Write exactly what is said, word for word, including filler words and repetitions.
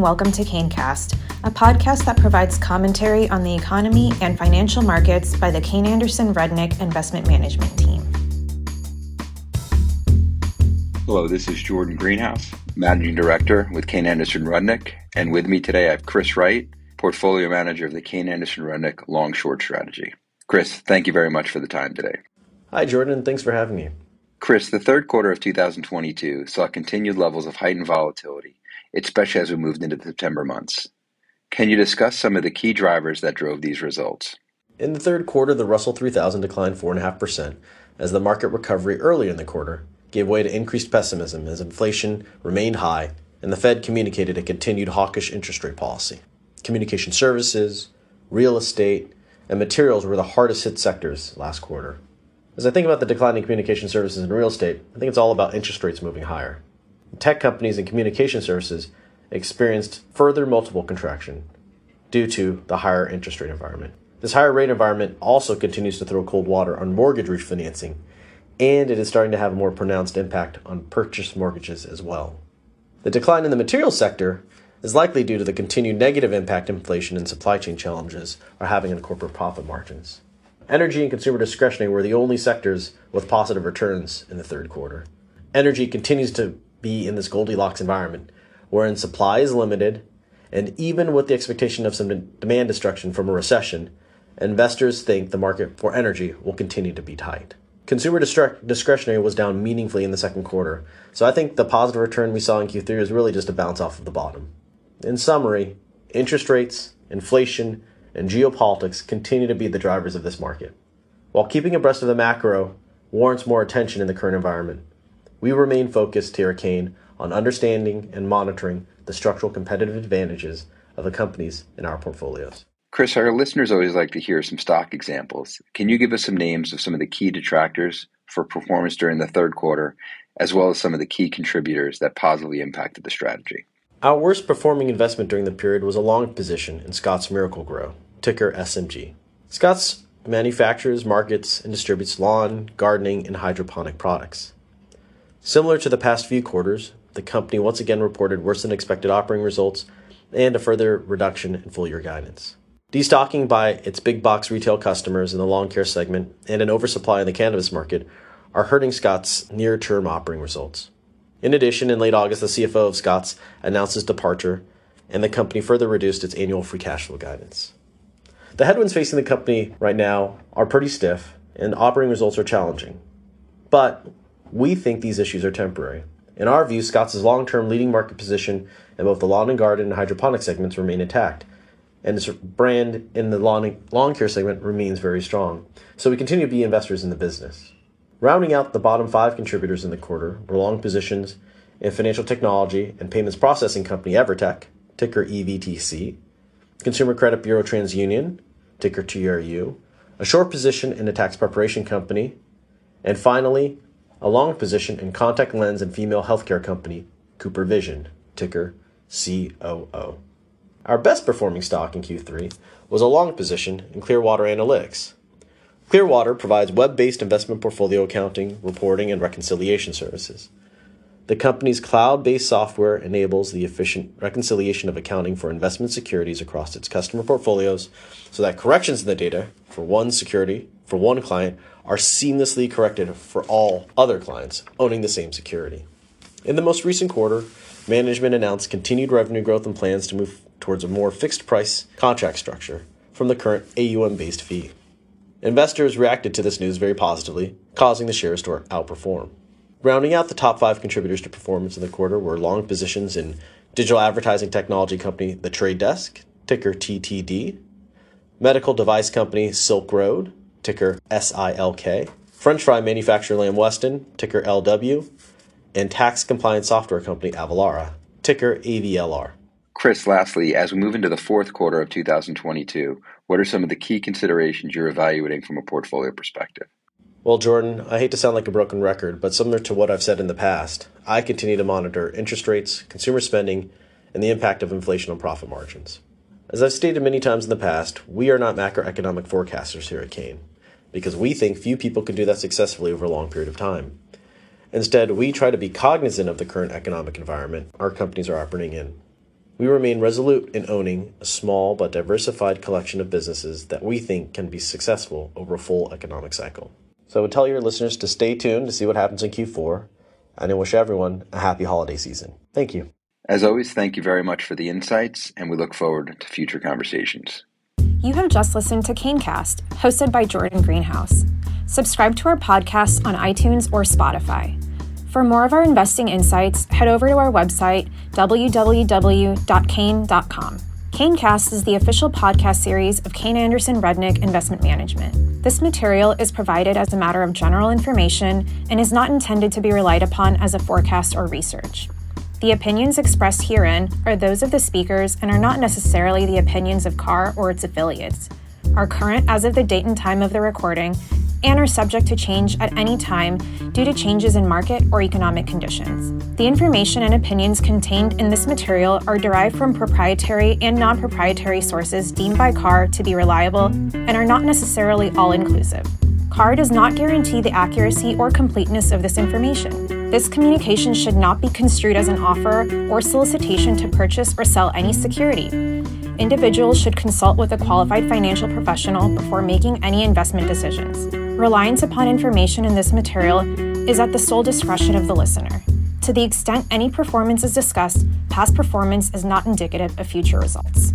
and welcome to KaneCast, a podcast that provides commentary on the economy and financial markets by the Kayne Anderson Rudnick Investment Management Team. Hello, this is Jordan Greenhouse, Managing Director with Kayne Anderson Rudnick, and with me today I have Chris Wright, Portfolio Manager of the Kayne Anderson Rudnick Long Short Strategy. Chris, thank you very much for the time today. Hi, Jordan. Thanks for having me. Chris, the third quarter of two thousand twenty-two saw continued levels of heightened volatility, especially as we moved into the September months. Can you discuss some of the key drivers that drove these results? In the third quarter, the Russell three thousand declined four point five percent as the market recovery early in the quarter gave way to increased pessimism as inflation remained high and the Fed communicated a continued hawkish interest rate policy. Communication services, real estate, and materials were the hardest hit sectors last quarter. As I think about the decline in communication services and real estate, I think it's all about interest rates moving higher. Tech companies and communication services experienced further multiple contraction due to the higher interest rate environment. This higher rate environment also continues to throw cold water on mortgage refinancing, and it is starting to have a more pronounced impact on purchase mortgages as well. The decline in the materials sector is likely due to the continued negative impact inflation and supply chain challenges are having on corporate profit margins. Energy and consumer discretionary were the only sectors with positive returns in the third quarter. Energy continues to be in this Goldilocks environment, wherein supply is limited, and even with the expectation of some de- demand destruction from a recession, investors think the market for energy will continue to be tight. Consumer distru- discretionary was down meaningfully in the second quarter, so I think the positive return we saw in Q three is really just a bounce off of the bottom. In summary, interest rates, inflation, and geopolitics continue to be the drivers of this market. While keeping abreast of the macro warrants more attention in the current environment, we remain focused here at Kayne on understanding and monitoring the structural competitive advantages of the companies in our portfolios. Chris, our listeners always like to hear some stock examples. Can you give us some names of some of the key detractors for performance during the third quarter, as well as some of the key contributors that positively impacted the strategy? Our worst performing investment during the period was a long position in Scotts Miracle-Gro, ticker S M G. Scotts manufactures, markets, and distributes lawn, gardening, and hydroponic products. Similar to the past few quarters, the company once again reported worse than expected operating results and a further reduction in full-year guidance. Destocking by its big box retail customers in the lawn care segment and an oversupply in the cannabis market are hurting Scotts' near-term operating results. In addition, in late August, the C F O of Scotts announced his departure, and the company further reduced its annual free cash flow guidance. The headwinds facing the company right now are pretty stiff, and operating results are challenging. But we think these issues are temporary. In our view, Scotts' long-term leading market position in both the lawn and garden and hydroponic segments remain intact, and its brand in the lawn, lawn care segment remains very strong. So we continue to be investors in the business. Rounding out the bottom five contributors in the quarter were long positions in financial technology and payments processing company Evertec, ticker E V T C, Consumer Credit Bureau TransUnion, ticker T R U, a short position in a tax preparation company, and finally, a long position in contact lens and female healthcare company CooperVision, ticker C O O. Our best performing stock in Q three was a long position in Clearwater Analytics. Clearwater provides web-based investment portfolio accounting, reporting, and reconciliation services. The company's cloud-based software enables the efficient reconciliation of accounting for investment securities across its customer portfolios so that corrections in the data for one security for one client are seamlessly corrected for all other clients owning the same security. In the most recent quarter, management announced continued revenue growth and plans to move towards a more fixed-price contract structure from the current A U M-based fee. Investors reacted to this news very positively, causing the shares to outperform. Rounding out the top five contributors to performance in the quarter were long positions in digital advertising technology company The Trade Desk, ticker T T D, medical device company Silk Road, ticker S I L K, French fry manufacturer Lamb Weston, ticker L W, and tax compliance software company Avalara, ticker A V L R. Chris, lastly, as we move into the fourth quarter of two thousand twenty-two, what are some of the key considerations you're evaluating from a portfolio perspective? Well, Jordan, I hate to sound like a broken record, but similar to what I've said in the past, I continue to monitor interest rates, consumer spending, and the impact of inflation on profit margins. As I've stated many times in the past, we are not macroeconomic forecasters here at Kayne, because we think few people can do that successfully over a long period of time. Instead, we try to be cognizant of the current economic environment our companies are operating in. We remain resolute in owning a small but diversified collection of businesses that we think can be successful over a full economic cycle. So I would tell your listeners to stay tuned to see what happens in Q four, and I wish everyone a happy holiday season. Thank you. As always, thank you very much for the insights, and we look forward to future conversations. You have just listened to KaneCast, hosted by Jordan Greenhouse. Subscribe to our podcast on iTunes or Spotify. For more of our investing insights, head over to our website, w w w dot kane dot com. KaneCast is the official podcast series of Kayne Anderson Rudnick Investment Management. This material is provided as a matter of general information and is not intended to be relied upon as a forecast or research. The opinions expressed herein are those of the speakers and are not necessarily the opinions of K A R or its affiliates, are current as of the date and time of the recording, and are subject to change at any time due to changes in market or economic conditions. The information and opinions contained in this material are derived from proprietary and non-proprietary sources deemed by K A R to be reliable and are not necessarily all-inclusive. K A R does not guarantee the accuracy or completeness of this information. This communication should not be construed as an offer or solicitation to purchase or sell any security. Individuals should consult with a qualified financial professional before making any investment decisions. Reliance upon information in this material is at the sole discretion of the listener. To the extent any performance is discussed, past performance is not indicative of future results.